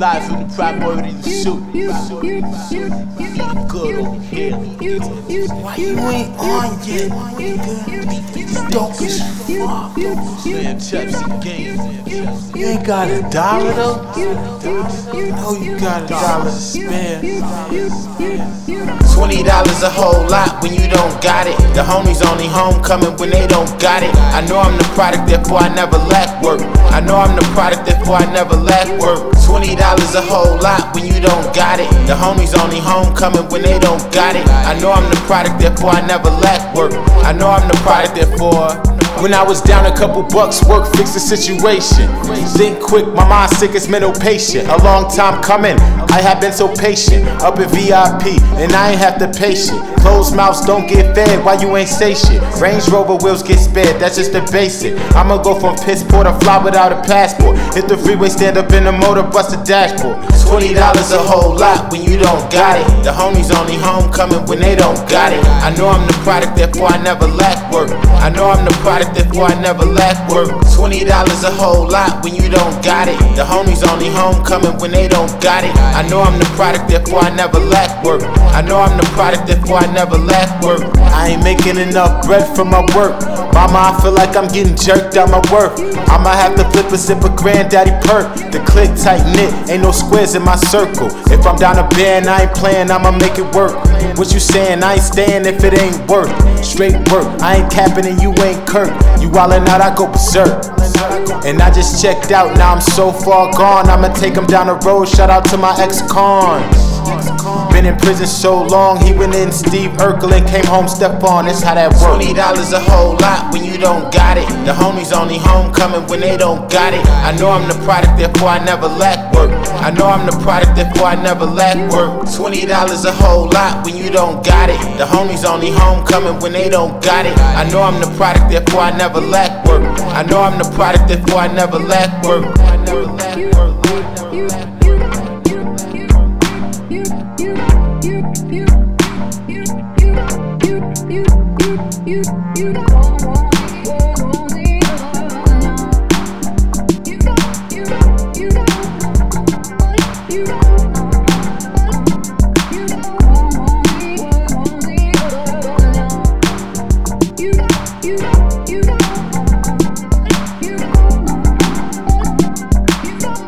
Lies in the trap, word in the suit. Be good over here. Why you ain't on yet? These dope as fuck. Man, Chep's a game. You ain't got a dollar though? No, you got a dollar to spare. $20 a whole lot when you don't got it. The homies only homecoming when they don't got it. I know I'm the product, therefore I never lack work. I know I'm the product, therefore I never lack work. $20 a whole lot when you don't got it. The homies only homecoming when they don't got it. I know I'm the product, therefore I never lack work. I know I'm the product, therefore. When I was down a couple bucks, work fixed the situation. Think quick, my mind's sick as mental patient. A long time coming, I have been so patient. Up in VIP, and I ain't have to pay shit. Closed mouths don't get fed while you ain't say shit. Range Rover wheels get spared, that's just the basic. I'ma go from piss poor to fly without a passport. Hit the freeway, stand up in the motor, bust the dashboard. $20 a whole lot when you don't got it. The homies only homecoming when they don't got it. I know I'm the product, therefore I never lack work. I know I'm the product, therefore I never lack work. $20 a whole lot when you don't got it. The homies only homecoming when they don't got it. I know I'm the product, therefore I never lack work. I know I'm the product, therefore I never lack work. I ain't making enough bread for my work. Mama, I feel like I'm getting jerked out my worth. I'ma have to flip a sip of granddaddy perk. The click tight knit, ain't no squares in my circle. If I'm down a band, I ain't playing, I'ma make it work. What you saying, I ain't staying if it ain't worth. Straight work, I ain't capping and you ain't Kirk. You wildin' out, I go berserk. And I just checked out, now I'm so far gone. I'ma take him down the road, shout out to my ex-cons. Been in prison so long, he went in Steve Urkel and came home, step on, that's how that works. $20 a whole lot when you don't got it. The homies only homecoming when they don't got it. I know I'm the product, therefore I never lack work. I know I'm the product, therefore I never lack work. $20 a whole lot when you don't got it. The homies only homecoming when they don't got it. I know I'm the product, therefore I never lack work. I know I'm the product, therefore I never lack work. I never lack work. I never lack work. You